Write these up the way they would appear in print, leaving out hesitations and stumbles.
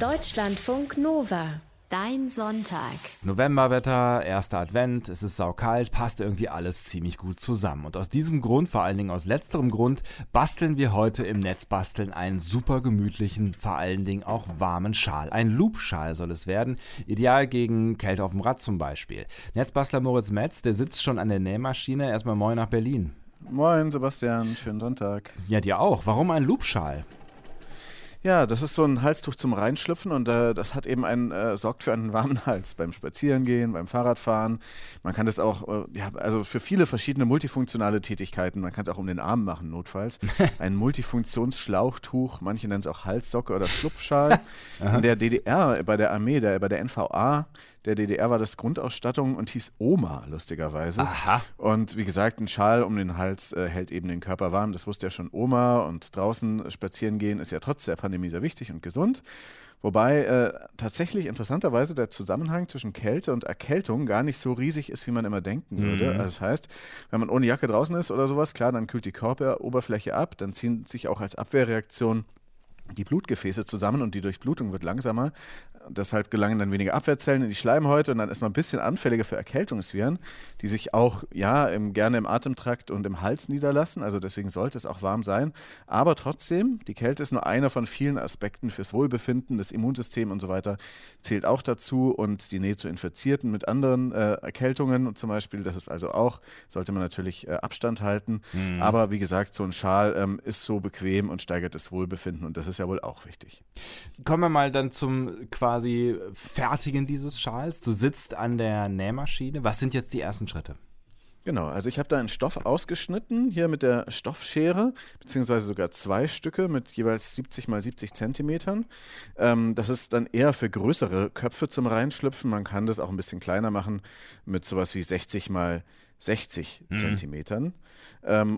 Deutschlandfunk Nova. Dein Sonntag. Novemberwetter, erster Advent, es ist saukalt, passt irgendwie alles ziemlich gut zusammen. Und aus diesem Grund, vor allen Dingen aus letzterem Grund, basteln wir heute im Netzbasteln einen super gemütlichen, vor allen Dingen auch warmen Schal. Ein Loop-Schal soll es werden, ideal gegen Kälte auf dem Rad zum Beispiel. Netzbastler Moritz Metz, der sitzt schon an der Nähmaschine. Erstmal moin nach Berlin. Moin Sebastian, schönen Sonntag. Ja, dir auch. Warum ein Loop-Schal? Ja, das ist so ein Halstuch zum Reinschlüpfen und das hat eben sorgt für einen warmen Hals beim Spazierengehen, beim Fahrradfahren. Man kann das auch, also für viele verschiedene multifunktionale Tätigkeiten, man kann es auch um den Arm machen notfalls. Ein Multifunktionsschlauchtuch, manche nennen es auch Halssocke oder Schlupfschal. In der DDR, bei der Armee, bei der NVA, der DDR war das Grundausstattung und hieß Oma, lustigerweise. Aha. Und wie gesagt, ein Schal um den Hals hält eben den Körper warm, das wusste ja schon Oma, und draußen spazieren gehen ist ja trotz der Pandemie sehr wichtig und gesund. Wobei tatsächlich interessanterweise der Zusammenhang zwischen Kälte und Erkältung gar nicht so riesig ist, wie man immer denken würde. Also das heißt, wenn man ohne Jacke draußen ist oder sowas, klar, dann kühlt die Körperoberfläche ab, dann ziehen sich auch als Abwehrreaktion die Blutgefäße zusammen und die Durchblutung wird langsamer. Deshalb gelangen dann weniger Abwehrzellen in die Schleimhäute und dann ist man ein bisschen anfälliger für Erkältungsviren, die sich auch gerne im Atemtrakt und im Hals niederlassen. Also deswegen sollte es auch warm sein. Aber trotzdem, die Kälte ist nur einer von vielen Aspekten fürs Wohlbefinden, das Immunsystem und so weiter zählt auch dazu. Und die Nähe zu Infizierten mit anderen Erkältungen zum Beispiel, das ist also auch, sollte man natürlich Abstand halten. Mhm. Aber wie gesagt, so ein Schal ist so bequem und steigert das Wohlbefinden und das ist ja wohl auch wichtig. Kommen wir mal dann zum quasi Fertigen dieses Schals. Du sitzt an der Nähmaschine. Was sind jetzt die ersten Schritte? Genau, also ich habe da einen Stoff ausgeschnitten, hier mit der Stoffschere, beziehungsweise sogar zwei Stücke mit jeweils 70 x 70 cm. Das ist dann eher für größere Köpfe zum Reinschlüpfen. Man kann das auch ein bisschen kleiner machen mit sowas wie 60 x 60 cm.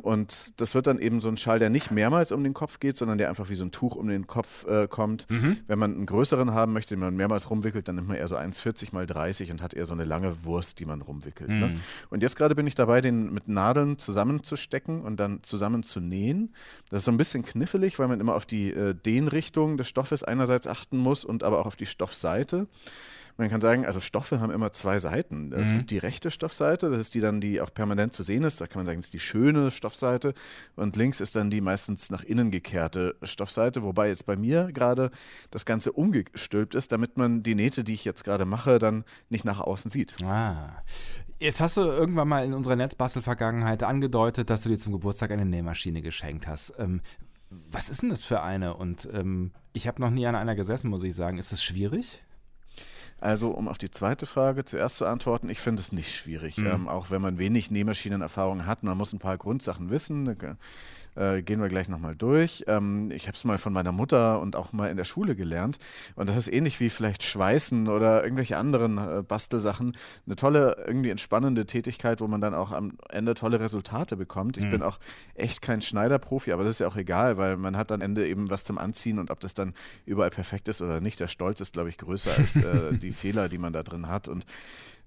Und das wird dann eben so ein Schal, der nicht mehrmals um den Kopf geht, sondern der einfach wie so ein Tuch um den Kopf kommt. Mhm. Wenn man einen größeren haben möchte, den man mehrmals rumwickelt, dann nimmt man eher so 1,40 x 30 und hat eher so eine lange Wurst, die man rumwickelt. Mhm. Ne? Und jetzt gerade bin ich dabei, den mit Nadeln zusammenzustecken und dann zusammen zu nähen. Das ist so ein bisschen knifflig, weil man immer auf die Dehnrichtung des Stoffes einerseits achten muss und aber auch auf die Stoffseite. Man kann sagen, also Stoffe haben immer zwei Seiten. Es gibt die rechte Stoffseite, das ist die dann, die auch permanent zu sehen ist. Da kann man sagen, das ist die schöne Stoffseite. Und links ist dann die meistens nach innen gekehrte Stoffseite, wobei jetzt bei mir gerade das Ganze umgestülpt ist, damit man die Nähte, die ich jetzt gerade mache, dann nicht nach außen sieht. Ah. Jetzt hast du irgendwann mal in unserer Netzbastel-Vergangenheit angedeutet, dass du dir zum Geburtstag eine Nähmaschine geschenkt hast. Was ist denn das für eine? Und ich habe noch nie an einer gesessen, muss ich sagen. Ist das schwierig? Also, um auf die zweite Frage zuerst zu antworten, ich finde es nicht schwierig, auch wenn man wenig Nähmaschinenerfahrung hat. Man muss ein paar Grundsachen wissen, gehen wir gleich nochmal durch. Ich habe es mal von meiner Mutter und auch mal in der Schule gelernt und das ist ähnlich wie vielleicht Schweißen oder irgendwelche anderen Bastelsachen. Eine tolle, irgendwie entspannende Tätigkeit, wo man dann auch am Ende tolle Resultate bekommt. Ich bin auch echt kein Schneiderprofi, aber das ist ja auch egal, weil man hat am Ende eben was zum Anziehen und ob das dann überall perfekt ist oder nicht, der Stolz ist, glaube ich, größer als die Fehler, die man da drin hat. Und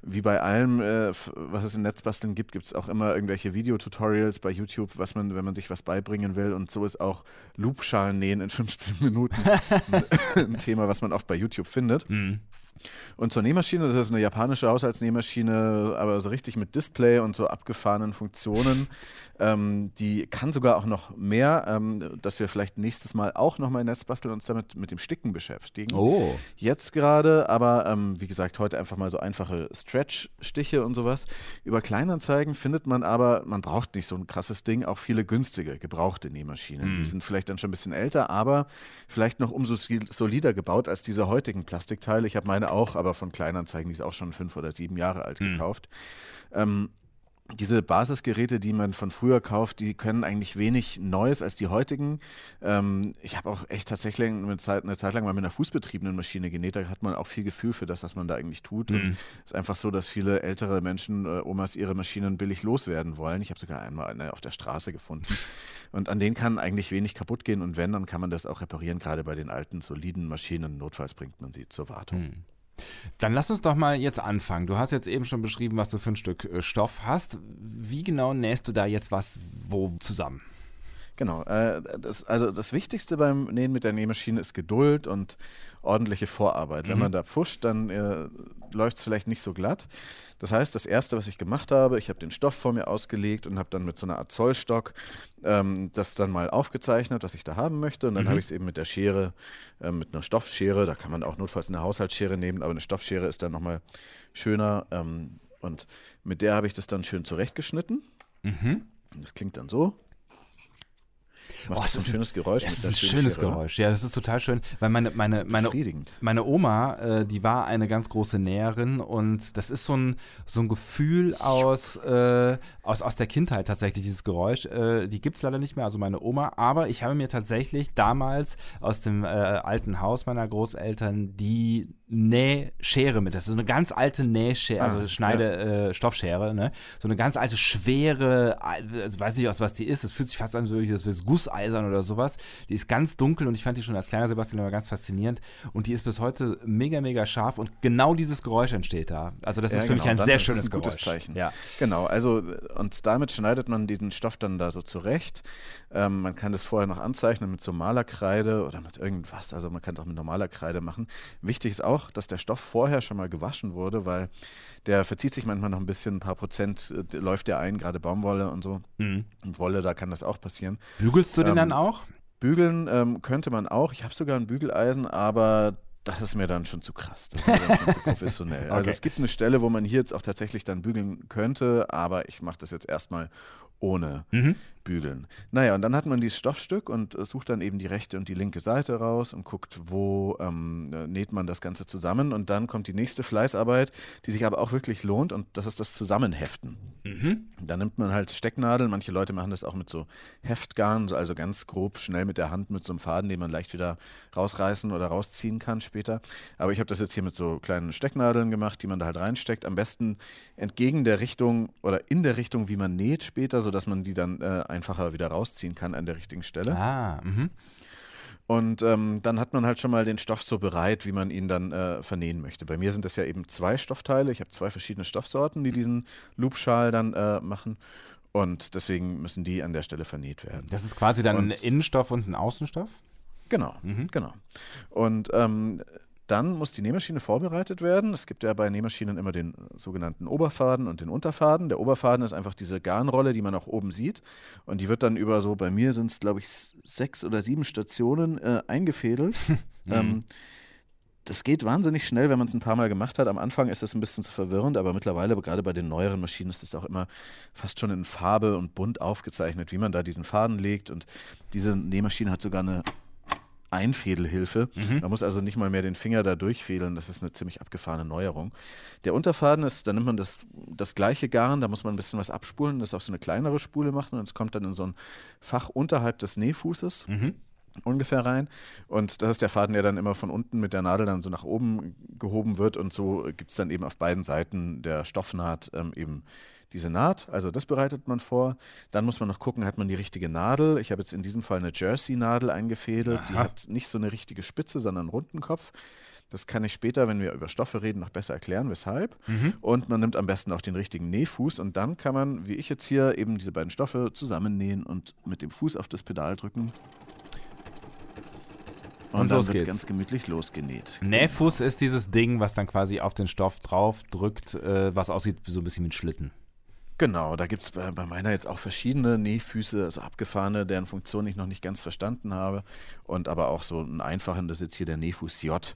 wie bei allem, was es in Netzbasteln gibt, gibt es auch immer irgendwelche Videotutorials bei YouTube, was man, wenn man sich was beibringen will. Und so ist auch Loopschalen nähen in 15 Minuten ein Thema, was man oft bei YouTube findet. Mhm. Und zur Nähmaschine, das ist eine japanische Haushaltsnähmaschine, aber so richtig mit Display und so abgefahrenen Funktionen. Die kann sogar auch noch mehr, dass wir vielleicht nächstes Mal auch nochmal in Netzbasteln uns damit mit dem Sticken beschäftigen. Oh. Jetzt gerade, aber wie gesagt, heute einfach mal so einfache Stretch-Stiche und sowas. Über Kleinanzeigen findet man aber, man braucht nicht so ein krasses Ding, auch viele günstige, gebrauchte Nähmaschinen. Mhm. Die sind vielleicht dann schon ein bisschen älter, aber vielleicht noch umso solider gebaut als diese heutigen Plastikteile. Ich habe meine auch, aber von Kleinanzeigen, die ist auch schon 5 oder 7 Jahre alt gekauft. Diese Basisgeräte, die man von früher kauft, die können eigentlich wenig Neues als die heutigen. Ich habe auch echt tatsächlich eine Zeit lang mal mit einer fußbetriebenen Maschine genäht. Da hat man auch viel Gefühl für das, was man da eigentlich tut. Mhm. Und es ist einfach so, dass viele ältere Menschen, Omas, ihre Maschinen billig loswerden wollen. Ich habe sogar einmal eine auf der Straße gefunden. Und an denen kann eigentlich wenig kaputt gehen. Und wenn, dann kann man das auch reparieren. Gerade bei den alten, soliden Maschinen. Notfalls bringt man sie zur Wartung. Mhm. Dann lass uns doch mal jetzt anfangen. Du hast jetzt eben schon beschrieben, was du für ein Stück Stoff hast. Wie genau nähst du da jetzt was wo zusammen? Genau. Das Wichtigste beim Nähen mit der Nähmaschine ist Geduld und ordentliche Vorarbeit. Mhm. Wenn man da pfuscht, dann läuft es vielleicht nicht so glatt. Das heißt, das Erste, was ich gemacht habe, ich habe den Stoff vor mir ausgelegt und habe dann mit so einer Art Zollstock das dann mal aufgezeichnet, was ich da haben möchte. Und dann habe ich es eben mit der Schere, mit einer Stoffschere, da kann man auch notfalls eine Haushaltsschere nehmen, aber eine Stoffschere ist dann nochmal schöner. Und mit der habe ich das dann schön zurechtgeschnitten. Mhm. Das klingt dann so. Macht das ein schönes Geräusch? Das ist ein schönes Geräusch. Ja, das ist total schön, weil meine Oma, die war eine ganz große Näherin und das ist so ein Gefühl aus der Kindheit tatsächlich, dieses Geräusch. Die gibt es leider nicht mehr, also meine Oma, aber ich habe mir tatsächlich damals aus dem alten Haus meiner Großeltern die Nähschere mit. Das ist so eine ganz alte Nähschere, also Stoffschere, ne? So eine ganz alte, schwere, also weiß nicht, aus was die ist. Das fühlt sich fast an, so wie das ist Gusseisern oder sowas. Die ist ganz dunkel und ich fand die schon als kleiner Sebastian immer ganz faszinierend und die ist bis heute mega, mega scharf und genau dieses Geräusch entsteht da. Also das ist für mich ein sehr schönes Geräusch. Das ist ein gutes Zeichen. Ja. Genau, also und damit schneidet man diesen Stoff dann da so zurecht. Man kann das vorher noch anzeichnen mit so Malerkreide oder mit irgendwas. Also man kann es auch mit normaler Kreide machen. Wichtig ist auch, dass der Stoff vorher schon mal gewaschen wurde, weil der verzieht sich manchmal noch ein bisschen, ein paar Prozent läuft der ein, gerade Baumwolle und so. Mhm. Und Wolle, da kann das auch passieren. Bügelst du den dann auch? Bügeln könnte man auch. Ich habe sogar ein Bügeleisen, aber das ist mir dann schon zu krass. Das ist mir dann schon zu professionell. Okay. Also es gibt eine Stelle, wo man hier jetzt auch tatsächlich dann bügeln könnte, aber ich mache das jetzt erstmal ohne Bügeln. Naja, und dann hat man dieses Stoffstück und sucht dann eben die rechte und die linke Seite raus und guckt, wo näht man das Ganze zusammen. Und dann kommt die nächste Fleißarbeit, die sich aber auch wirklich lohnt, und das ist das Zusammenheften. Mhm. Da nimmt man halt Stecknadeln, manche Leute machen das auch mit so Heftgarn, also ganz grob, schnell mit der Hand, mit so einem Faden, den man leicht wieder rausreißen oder rausziehen kann später. Aber ich habe das jetzt hier mit so kleinen Stecknadeln gemacht, die man da halt reinsteckt, am besten entgegen der Richtung oder in der Richtung, wie man näht später, so dass man die dann einfacher wieder rausziehen kann an der richtigen Stelle. Und dann hat man halt schon mal den Stoff so bereit, wie man ihn dann vernähen möchte. Bei mir sind das ja eben zwei Stoffteile. Ich habe zwei verschiedene Stoffsorten, die diesen Loopschal dann machen. Und deswegen müssen die an der Stelle vernäht werden. Das ist quasi dann ein Innenstoff und ein Außenstoff? Genau, genau. Und dann muss die Nähmaschine vorbereitet werden. Es gibt ja bei Nähmaschinen immer den sogenannten Oberfaden und den Unterfaden. Der Oberfaden ist einfach diese Garnrolle, die man auch oben sieht. Und die wird dann über so, bei mir sind es glaube ich 6 oder 7 Stationen eingefädelt. Das geht wahnsinnig schnell, wenn man es ein paar Mal gemacht hat. Am Anfang ist das ein bisschen zu verwirrend, aber mittlerweile, gerade bei den neueren Maschinen, ist das auch immer fast schon in Farbe und bunt aufgezeichnet, wie man da diesen Faden legt. Und diese Nähmaschine hat sogar eine Einfädelhilfe. Man muss also nicht mal mehr den Finger da durchfädeln. Das ist eine ziemlich abgefahrene Neuerung. Der Unterfaden ist, da nimmt man das gleiche Garn, da muss man ein bisschen was abspulen, das auf so eine kleinere Spule machen und es kommt dann in so ein Fach unterhalb des Nähfußes ungefähr rein. Und das ist der Faden, der dann immer von unten mit der Nadel dann so nach oben gehoben wird und so gibt es dann eben auf beiden Seiten der Stoffnaht eben diese Naht, also das bereitet man vor. Dann muss man noch gucken, hat man die richtige Nadel. Ich habe jetzt in diesem Fall eine Jersey-Nadel eingefädelt. Aha. Die hat nicht so eine richtige Spitze, sondern einen runden Kopf. Das kann ich später, wenn wir über Stoffe reden, noch besser erklären, weshalb. Und man nimmt am besten auch den richtigen Nähfuß. Und dann kann man, wie ich jetzt hier, eben diese beiden Stoffe zusammennähen und mit dem Fuß auf das Pedal drücken. Und dann wird ganz gemütlich losgenäht. Nähfuß ist dieses Ding, was dann quasi auf den Stoff drauf drückt, was aussieht so ein bisschen mit Schlitten. Genau, da gibt es bei meiner jetzt auch verschiedene Nähfüße, also abgefahrene, deren Funktion ich noch nicht ganz verstanden habe. Und aber auch so einen einfachen, das ist jetzt hier der Nähfuß J.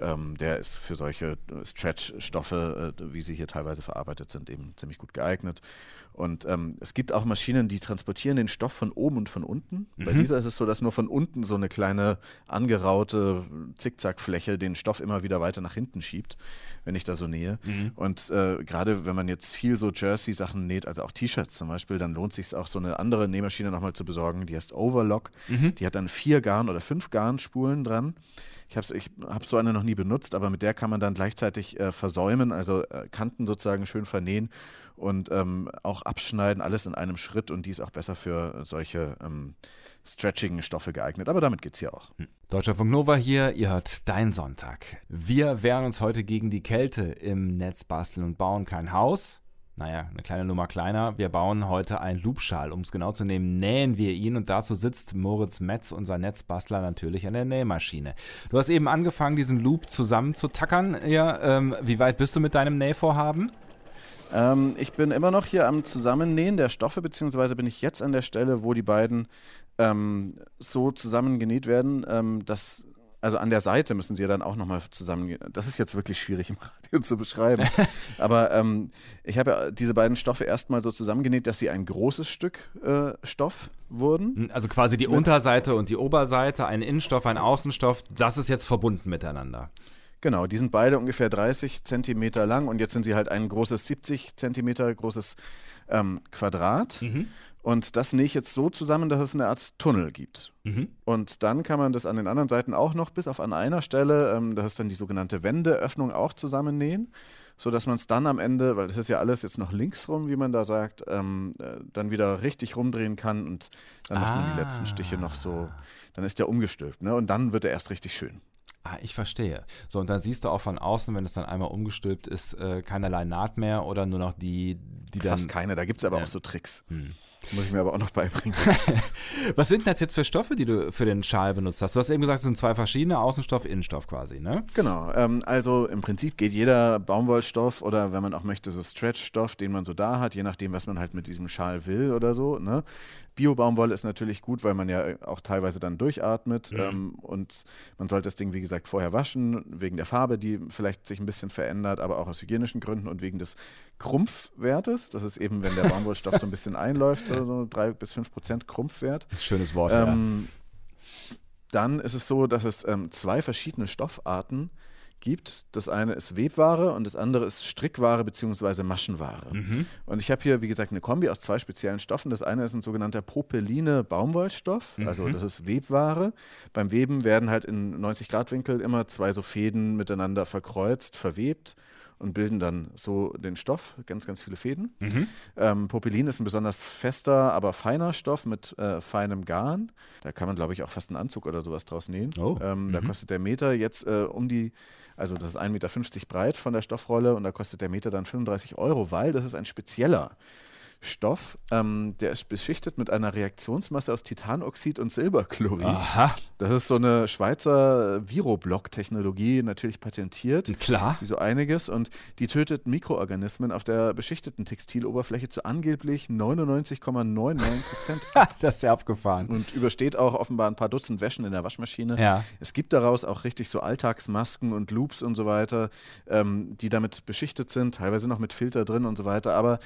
Der ist für solche Stretch-Stoffe, wie sie hier teilweise verarbeitet sind, eben ziemlich gut geeignet. Und es gibt auch Maschinen, die transportieren den Stoff von oben und von unten. Bei dieser ist es so, dass nur von unten so eine kleine angeraute Zickzackfläche den Stoff immer wieder weiter nach hinten schiebt, wenn ich da so nähe. Und gerade wenn man jetzt viel so Jersey-Sachen näht, also auch T-Shirts zum Beispiel, dann lohnt es sich auch, so eine andere Nähmaschine nochmal zu besorgen. Die heißt Overlock. Die hat dann 4 Garn- oder 5 Garnspulen dran. Ich habe so eine noch nie benutzt, aber mit der kann man dann gleichzeitig versäumen, also Kanten sozusagen schön vernähen und auch abschneiden, alles in einem Schritt, und die ist auch besser für solche stretchigen Stoffe geeignet, aber damit geht's hier auch. Deutschlandfunk Nova hier, ihr hört deinen Sonntag. Wir wehren uns heute gegen die Kälte im Netzbasteln und bauen kein Haus, naja, eine kleine Nummer kleiner. Wir bauen heute einen Loopschal. Um es genau zu nehmen, nähen wir ihn. Und dazu sitzt Moritz Metz, unser Netzbastler, natürlich an der Nähmaschine. Du hast eben angefangen, diesen Loop zusammen zu tackern. Ja, wie weit bist du mit deinem Nähvorhaben? Ich bin immer noch hier am Zusammennähen der Stoffe, beziehungsweise bin ich jetzt an der Stelle, wo die beiden so zusammengenäht werden, dass... Also an der Seite müssen sie ja dann auch nochmal zusammen... Das ist jetzt wirklich schwierig im Radio zu beschreiben. Aber ich habe ja diese beiden Stoffe erstmal so zusammengenäht, dass sie ein großes Stück Stoff wurden. Also quasi die Unterseite und die Oberseite, ein Innenstoff, ein Außenstoff, das ist jetzt verbunden miteinander. Genau, die sind beide ungefähr 30 Zentimeter lang und jetzt sind sie halt ein großes 70 Zentimeter großes Quadrat. Mhm. Und das nähe ich jetzt so zusammen, dass es eine Art Tunnel gibt. Mhm. Und dann kann man das an den anderen Seiten auch noch bis auf an einer Stelle, das ist dann die sogenannte Wendeöffnung, auch zusammennähen, sodass man es dann am Ende, weil das ist ja alles jetzt noch links rum, wie man da sagt, dann wieder richtig rumdrehen kann und dann macht man die letzten Stiche noch so, dann ist der umgestülpt, ne? Und dann wird er erst richtig schön. Ah, ich verstehe. So, und dann siehst du auch von außen, wenn es dann einmal umgestülpt ist, keinerlei Naht mehr oder nur noch die, die dann... Fast keine, da gibt es aber auch so Tricks. Hm. Muss ich mir aber auch noch beibringen. Was sind das jetzt für Stoffe, die du für den Schal benutzt hast? Du hast eben gesagt, es sind zwei verschiedene, Außenstoff, Innenstoff quasi, ne? Genau, also im Prinzip geht jeder Baumwollstoff oder wenn man auch möchte, so Stretchstoff, den man so da hat, je nachdem, was man halt mit diesem Schal will oder so, ne? Bio-Baumwolle ist natürlich gut, weil man ja auch teilweise dann durchatmet und man sollte das Ding, wie gesagt, vorher waschen, wegen der Farbe, die vielleicht sich ein bisschen verändert, aber auch aus hygienischen Gründen und wegen des Krumpfwertes. Das ist eben, wenn der Baumwollstoff so ein bisschen einläuft, so 3 bis 5% Krumpfwert. Schönes Wort, ja. Dann ist es so, dass es zwei verschiedene Stoffarten gibt. Das eine ist Webware und das andere ist Strickware bzw. Maschenware. Mhm. Und ich habe hier, wie gesagt, eine Kombi aus zwei speziellen Stoffen. Das eine ist ein sogenannter Popeline-Baumwollstoff, also das ist Webware. Beim Weben werden halt in 90-Grad-Winkel immer zwei so Fäden miteinander verkreuzt, verwebt und bilden dann so den Stoff, ganz, ganz viele Fäden. Mhm. Popeline ist ein besonders fester, aber feiner Stoff mit feinem Garn. Da kann man, glaube ich, auch fast einen Anzug oder sowas draus nähen. Oh. Da kostet der Meter jetzt also das ist 1,50 Meter breit von der Stoffrolle und da kostet der Meter dann 35 €, weil das ist ein spezieller Stoff, der ist beschichtet mit einer Reaktionsmasse aus Titanoxid und Silberchlorid. Aha. Das ist so eine Schweizer Viroblock-Technologie, natürlich patentiert. Klar. Wie so einiges. Und die tötet Mikroorganismen auf der beschichteten Textiloberfläche zu angeblich 99,99%. Das ist ja abgefahren. Und übersteht auch offenbar ein paar Dutzend Wäschen in der Waschmaschine. Ja. Es gibt daraus auch richtig so Alltagsmasken und Loops und so weiter, die damit beschichtet sind, teilweise noch mit Filter drin und so weiter. Aber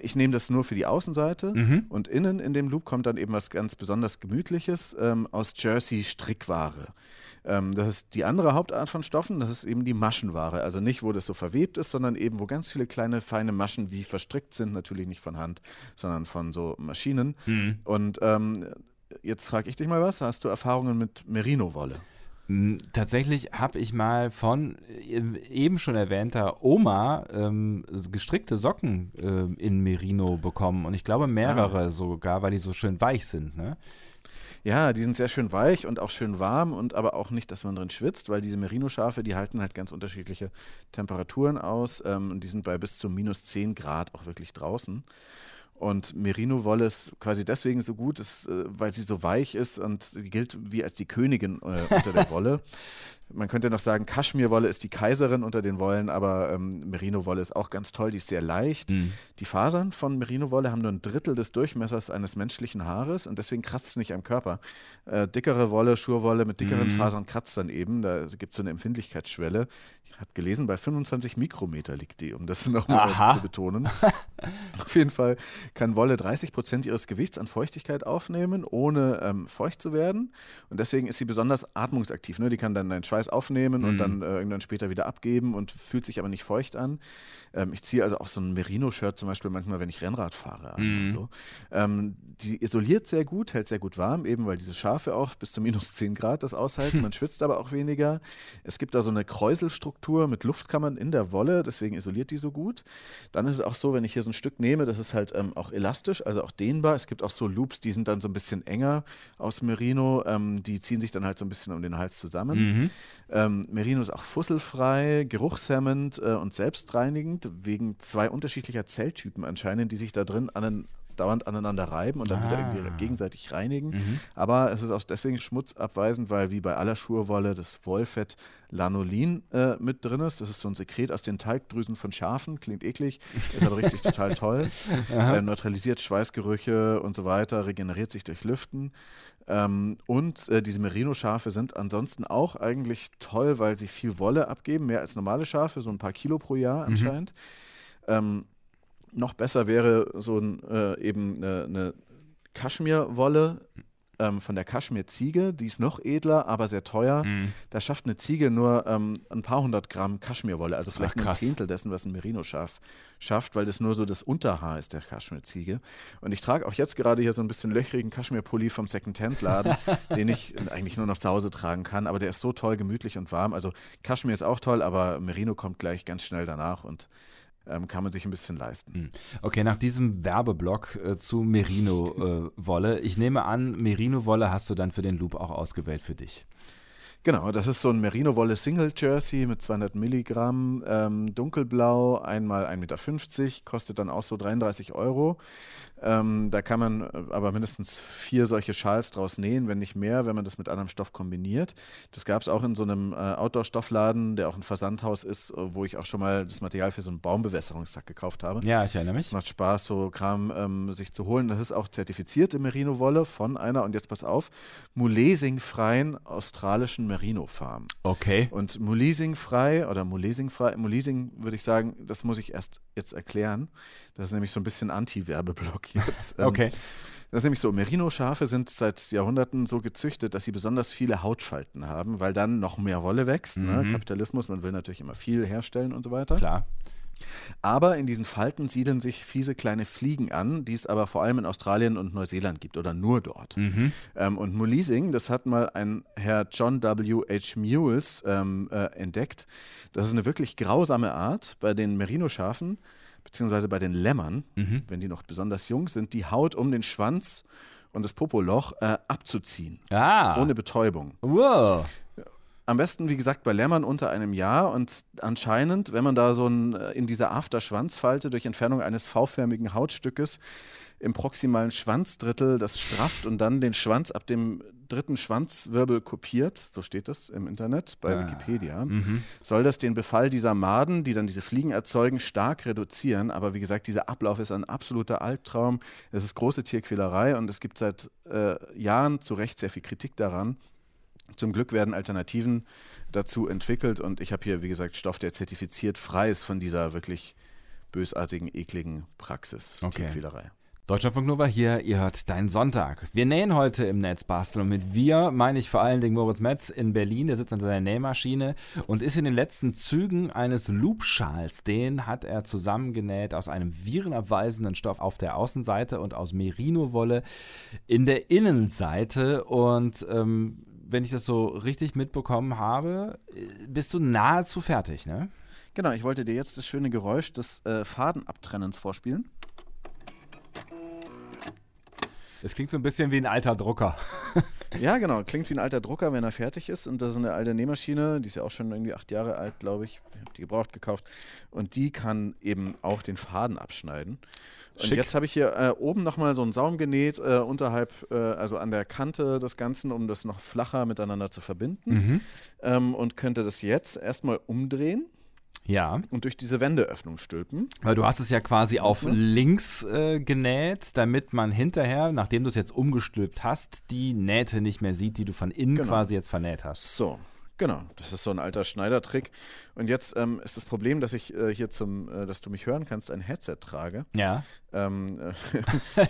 ich nehme das nur für die Außenseite und innen in dem Loop kommt dann eben was ganz besonders Gemütliches aus Jersey-Strickware. Das ist die andere Hauptart von Stoffen, das ist eben die Maschenware. Also nicht, wo das so verwebt ist, sondern eben, wo ganz viele kleine, feine Maschen wie verstrickt sind, natürlich nicht von Hand, sondern von so Maschinen. Mhm. Und jetzt frage ich dich mal was, hast du Erfahrungen mit Merino-Wolle? Tatsächlich habe ich mal von eben schon erwähnter Oma gestrickte Socken in Merino bekommen und ich glaube mehrere sogar, weil die so schön weich sind, ne? Ja, die sind sehr schön weich und auch schön warm und aber auch nicht, dass man drin schwitzt, weil diese Merino-Schafe, die halten halt ganz unterschiedliche Temperaturen aus und die sind bei bis zu -10 Grad auch wirklich draußen. Und Merino-Wolle ist quasi deswegen so gut, weil sie so weich ist und gilt wie als die Königin unter der Wolle. Man könnte noch sagen, Kaschmirwolle ist die Kaiserin unter den Wollen, aber Merino-Wolle ist auch ganz toll, die ist sehr leicht. Mhm. Die Fasern von Merino-Wolle haben nur 1/3 des Durchmessers eines menschlichen Haares und deswegen kratzt es nicht am Körper. Dickere Wolle, Schurwolle mit dickeren Fasern kratzt dann eben, da gibt es so eine Empfindlichkeitsschwelle. Ich habe gelesen, bei 25 Mikrometer liegt die, um das nochmal zu betonen. Auf jeden Fall kann Wolle 30% ihres Gewichts an Feuchtigkeit aufnehmen, ohne feucht zu werden und deswegen ist sie besonders atmungsaktiv, ne? Die kann dann deinen Schweiß aufnehmen und dann irgendwann später wieder abgeben und fühlt sich aber nicht feucht an. Ich ziehe also auch so ein Merino-Shirt zum Beispiel manchmal, wenn ich Rennrad fahre an und so. Die isoliert sehr gut, hält sehr gut warm, eben weil diese Schafe auch bis zu -10 Grad das aushalten. Man schwitzt aber auch weniger. Es gibt da so eine Kräuselstruktur mit Luftkammern in der Wolle, deswegen isoliert die so gut. Dann ist es auch so, wenn ich hier so ein Stück nehme, das ist halt auch elastisch, also auch dehnbar. Es gibt auch so Loops, die sind dann so ein bisschen enger aus Merino. Die ziehen sich dann halt so ein bisschen um den Hals zusammen. Mhm. Merino ist auch fusselfrei, geruchshemmend und selbstreinigend, wegen zwei unterschiedlicher Zelltypen anscheinend, die sich da drin dauernd aneinander reiben und dann wieder irgendwie gegenseitig reinigen. Mhm. Aber es ist auch deswegen schmutzabweisend, weil wie bei aller Schurwolle das Wollfett Lanolin mit drin ist. Das ist so ein Sekret aus den Talgdrüsen von Schafen. Klingt eklig, ist aber richtig total toll. Neutralisiert Schweißgerüche und so weiter, regeneriert sich durch Lüften. Diese Merino-Schafe sind ansonsten auch eigentlich toll, weil sie viel Wolle abgeben, mehr als normale Schafe, so ein paar Kilo pro Jahr anscheinend. Mhm. Noch besser wäre so eine Kaschmirwolle von der Kaschmirziege, die ist noch edler, aber sehr teuer. Mhm. Da schafft eine Ziege nur ein paar hundert Gramm Kaschmirwolle, also vielleicht nur ein Zehntel dessen, was ein Merino-Schaf schafft, weil das nur so das Unterhaar ist der Kaschmirziege. Und ich trage auch jetzt gerade hier so ein bisschen löchrigen Kaschmirpulli vom Secondhand-Laden, den ich eigentlich nur noch zu Hause tragen kann, aber der ist so toll, gemütlich und warm. Also Kaschmir ist auch toll, aber Merino kommt gleich ganz schnell danach und kann man sich ein bisschen leisten. Okay, nach diesem Werbeblock zu Merino-Wolle. Ich nehme an, Merino-Wolle hast du dann für den Loop auch ausgewählt für dich. Genau, das ist so ein Merino-Wolle-Single-Jersey mit 200 Milligramm, dunkelblau, einmal 1,50 Meter, kostet dann auch so 33 €. Da kann man aber mindestens 4 solche Schals draus nähen, wenn nicht mehr, wenn man das mit anderem Stoff kombiniert. Das gab es auch in so einem Outdoor-Stoffladen, der auch ein Versandhaus ist, wo ich auch schon mal das Material für so einen Baumbewässerungssack gekauft habe. Ja, ich erinnere mich. Es macht Spaß, so Kram sich zu holen. Das ist auch zertifizierte Merino-Wolle von einer, und jetzt pass auf, Mulesing-freien australischen Merino-Farm. Okay. Und Mulesing, würde ich sagen, das muss ich erst jetzt erklären. Das ist nämlich so ein bisschen Anti-Werbeblock jetzt. Okay. Das ist nämlich so, Merino-Schafe sind seit Jahrhunderten so gezüchtet, dass sie besonders viele Hautfalten haben, weil dann noch mehr Wolle wächst. Mhm. Ne? Kapitalismus, man will natürlich immer viel herstellen und so weiter. Klar. Aber in diesen Falten siedeln sich fiese kleine Fliegen an, die es aber vor allem in Australien und Neuseeland gibt oder nur dort. Mhm. Und Mulesing, das hat mal ein Herr John W. H. Mules entdeckt. Das ist eine wirklich grausame Art bei den Merino-Schafen, beziehungsweise bei den Lämmern, wenn die noch besonders jung sind, die Haut um den Schwanz und das Popoloch abzuziehen. Ah. Ohne Betäubung. Wow. Am besten, wie gesagt, bei Lämmern unter einem Jahr, und anscheinend, wenn man da so in dieser Afterschwanzfalte durch Entfernung eines V-förmigen Hautstückes im proximalen Schwanzdrittel das strafft und dann den Schwanz ab dem dritten Schwanzwirbel kopiert, so steht das im Internet bei Wikipedia, soll das den Befall dieser Maden, die dann diese Fliegen erzeugen, stark reduzieren. Aber wie gesagt, dieser Ablauf ist ein absoluter Albtraum. Es ist große Tierquälerei und es gibt seit Jahren zu Recht sehr viel Kritik daran. Zum Glück werden Alternativen dazu entwickelt, und ich habe hier, wie gesagt, Stoff, der zertifiziert frei ist von dieser wirklich bösartigen, ekligen Praxis, Tierquälerei. Deutschlandfunk Nova hier, ihr hört deinen Sonntag. Wir nähen heute im Netzbasteln, und mit wir meine ich vor allen Dingen Moritz Metz in Berlin, der sitzt an seiner Nähmaschine und ist in den letzten Zügen eines Loop-Schals. Den hat er zusammengenäht aus einem virenabweisenden Stoff auf der Außenseite und aus Merino-Wolle in der Innenseite, und wenn ich das so richtig mitbekommen habe, bist du nahezu fertig, ne? Genau, ich wollte dir jetzt das schöne Geräusch des Fadenabtrennens vorspielen. Das klingt so ein bisschen wie ein alter Drucker. Ja, genau, klingt wie ein alter Drucker, wenn er fertig ist. Und das ist eine alte Nähmaschine, die ist ja auch schon irgendwie 8 Jahre alt, glaube ich. Ich habe die gebraucht gekauft. Und die kann eben auch den Faden abschneiden. Und jetzt habe ich hier oben nochmal so einen Saum genäht, unterhalb, also an der Kante des Ganzen, um das noch flacher miteinander zu verbinden. Mhm. Und könnte das jetzt erstmal umdrehen. Ja. Und durch diese Wendeöffnung stülpen. Weil du hast es ja quasi auf links genäht, damit man hinterher, nachdem du es jetzt umgestülpt hast, die Nähte nicht mehr sieht, die du von innen quasi jetzt vernäht hast. So, genau. Das ist so ein alter Schneidertrick. Und jetzt ist das Problem, dass ich hier dass du mich hören kannst, ein Headset trage. Ja. Wie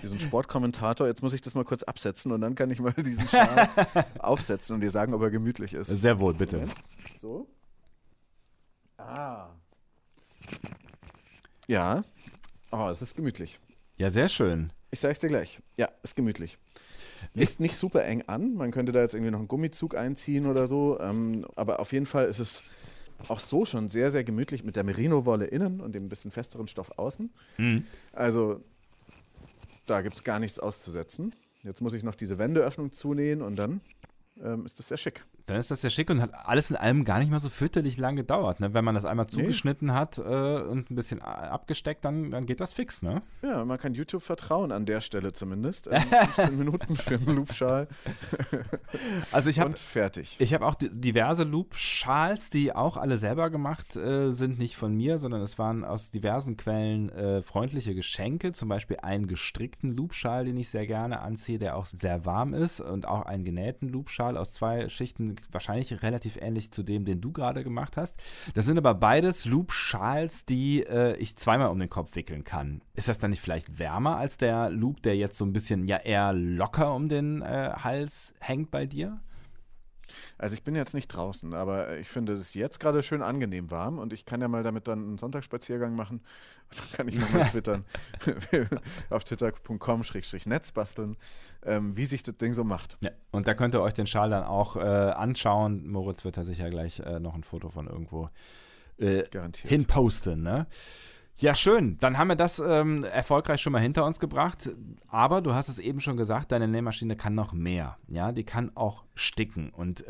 so ein Sportkommentator. Jetzt muss ich das mal kurz absetzen und dann kann ich mal diesen Schal aufsetzen und dir sagen, ob er gemütlich ist. Sehr wohl, bitte. Moment. So. Ah. Ja. Oh, es ist gemütlich. Ja, sehr schön. Ich sag's dir gleich. Ja, ist gemütlich. Ist nicht super eng an. Man könnte da jetzt irgendwie noch einen Gummizug einziehen oder so. Aber auf jeden Fall ist es auch so schon sehr, sehr gemütlich mit der Merino-Wolle innen und dem ein bisschen festeren Stoff außen. Mhm. Also da gibt es gar nichts auszusetzen. Jetzt muss ich noch diese Wendeöffnung zunähen und dann ist das sehr schick. Dann ist das sehr schick und hat alles in allem gar nicht mal so fürchterlich lang gedauert. Ne? Wenn man das einmal zugeschnitten hat und ein bisschen abgesteckt, dann geht das fix. Ne? Ja, man kann YouTube vertrauen an der Stelle zumindest. 15 Minuten für einen Loop-Schal also und fertig. Ich habe auch diverse Loop-Schals, die auch alle selber gemacht sind, nicht von mir, sondern es waren aus diversen Quellen freundliche Geschenke. Zum Beispiel einen gestrickten Loop-Schal, den ich sehr gerne anziehe, der auch sehr warm ist, und auch einen genähten Loop-Schal aus 2 Schichten, wahrscheinlich relativ ähnlich zu dem, den du gerade gemacht hast. Das sind aber beides Loop-Schals, die ich zweimal um den Kopf wickeln kann. Ist das dann nicht vielleicht wärmer als der Loop, der jetzt so ein bisschen ja eher locker um den Hals hängt bei dir? Also ich bin jetzt nicht draußen, aber ich finde es jetzt gerade schön angenehm warm und ich kann ja mal damit dann einen Sonntagsspaziergang machen und dann kann ich nochmal twittern auf twitter.com/netzbasteln, wie sich das Ding so macht. Ja, und da könnt ihr euch den Schal dann auch anschauen. Moritz wird da sicher gleich noch ein Foto von irgendwo hinposten, ne? Ja, schön. Dann haben wir das erfolgreich schon mal hinter uns gebracht. Aber du hast es eben schon gesagt, deine Nähmaschine kann noch mehr. Ja, die kann auch sticken. Und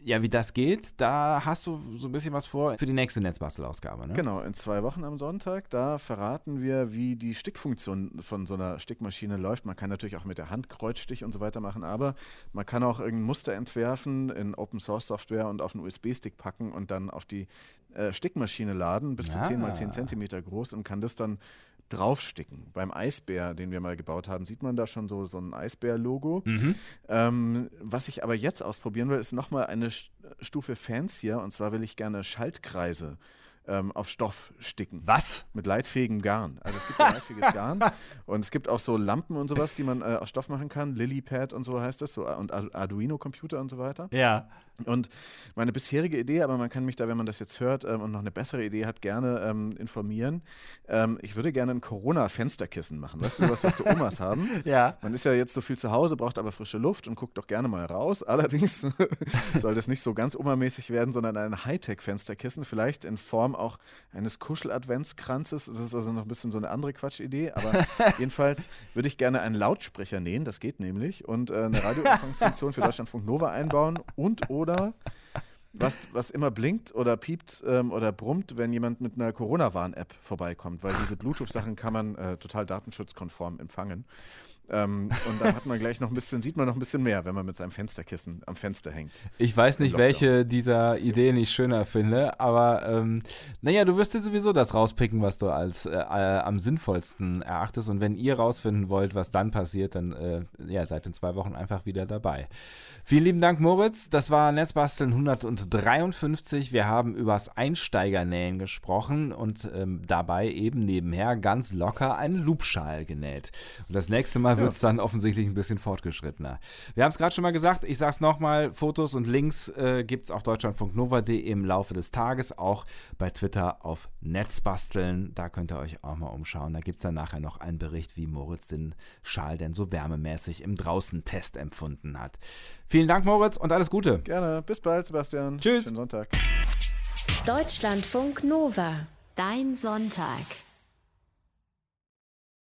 ja, wie das geht, da hast du so ein bisschen was vor für die nächste Netzbastelausgabe. Ne? Genau, in 2 Wochen am Sonntag, da verraten wir, wie die Stickfunktion von so einer Stickmaschine läuft. Man kann natürlich auch mit der Hand Kreuzstich und so weiter machen, aber man kann auch irgendein Muster entwerfen in Open-Source-Software und auf einen USB-Stick packen und dann auf die Stickmaschine laden, bis zu 10 x 10 Zentimeter groß, und kann das dann draufsticken. Beim Eisbär, den wir mal gebaut haben, sieht man da schon so ein Eisbär-Logo. Mhm. Was ich aber jetzt ausprobieren will, ist nochmal eine Stufe fancier, und zwar will ich gerne Schaltkreise auf Stoff sticken. Was? Mit leitfähigem Garn. Also es gibt ja leitfähiges Garn und es gibt auch so Lampen und sowas, die man aus Stoff machen kann. LilyPad und so heißt das, so, und Arduino-Computer und so weiter. Ja. Und meine bisherige Idee, aber man kann mich da, wenn man das jetzt hört und noch eine bessere Idee hat, gerne informieren. Ich würde gerne ein Corona-Fensterkissen machen. Weißt du, sowas, was so Omas haben? Ja. Man ist ja jetzt so viel zu Hause, braucht aber frische Luft und guckt doch gerne mal raus. Allerdings soll das nicht so ganz Oma-mäßig werden, sondern ein Hightech-Fensterkissen, vielleicht in Form auch eines Kuschel-Adventskranzes. Das ist also noch ein bisschen so eine andere Quatschidee, aber jedenfalls würde ich gerne einen Lautsprecher nähen, das geht nämlich, und eine Radioempfangsfunktion für Deutschlandfunk Nova einbauen und oder was immer blinkt oder piept oder brummt, wenn jemand mit einer Corona-Warn-App vorbeikommt, weil diese Bluetooth-Sachen kann man total datenschutzkonform empfangen. Und dann hat man gleich noch ein bisschen, sieht man noch ein bisschen mehr, wenn man mit seinem Fensterkissen am Fenster hängt. Ich weiß nicht, welche dieser Ideen ich schöner finde, aber naja, du wirst dir sowieso das rauspicken, was du als am sinnvollsten erachtest, und wenn ihr rausfinden wollt, was dann passiert, dann ja, seid in 2 Wochen einfach wieder dabei. Vielen lieben Dank, Moritz. Das war Netzbasteln 153. Wir haben übers Einsteigernähen gesprochen und dabei eben nebenher ganz locker einen Loopschal genäht. Und das nächste Mal wird es dann offensichtlich ein bisschen fortgeschrittener. Wir haben es gerade schon mal gesagt, ich sage es nochmal, Fotos und Links gibt es auf deutschlandfunknova.de im Laufe des Tages, auch bei Twitter auf Netzbasteln, da könnt ihr euch auch mal umschauen. Da gibt es dann nachher noch einen Bericht, wie Moritz den Schal denn so wärmemäßig im Draußen-Test empfunden hat. Vielen Dank, Moritz, und alles Gute. Gerne, bis bald, Sebastian. Tschüss. Schönen Sonntag. Deutschlandfunk Nova, dein Sonntag.